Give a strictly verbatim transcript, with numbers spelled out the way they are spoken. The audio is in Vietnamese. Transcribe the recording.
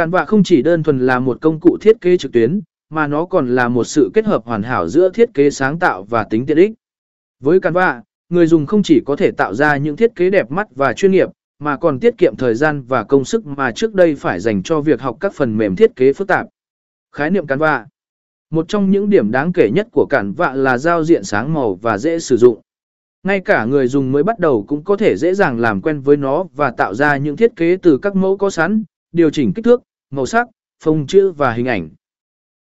Canva không chỉ đơn thuần là một công cụ thiết kế trực tuyến, mà nó còn là một sự kết hợp hoàn hảo giữa thiết kế sáng tạo và tính tiện ích. Với Canva, người dùng không chỉ có thể tạo ra những thiết kế đẹp mắt và chuyên nghiệp, mà còn tiết kiệm thời gian và công sức mà trước đây phải dành cho việc học các phần mềm thiết kế phức tạp. Khái niệm Canva. Một trong những điểm đáng kể nhất của Canva là giao diện sáng màu và dễ sử dụng. Ngay cả người dùng mới bắt đầu cũng có thể dễ dàng làm quen với nó và tạo ra những thiết kế từ các mẫu có sẵn, điều chỉnh kích thước, màu sắc, phông chữ và hình ảnh.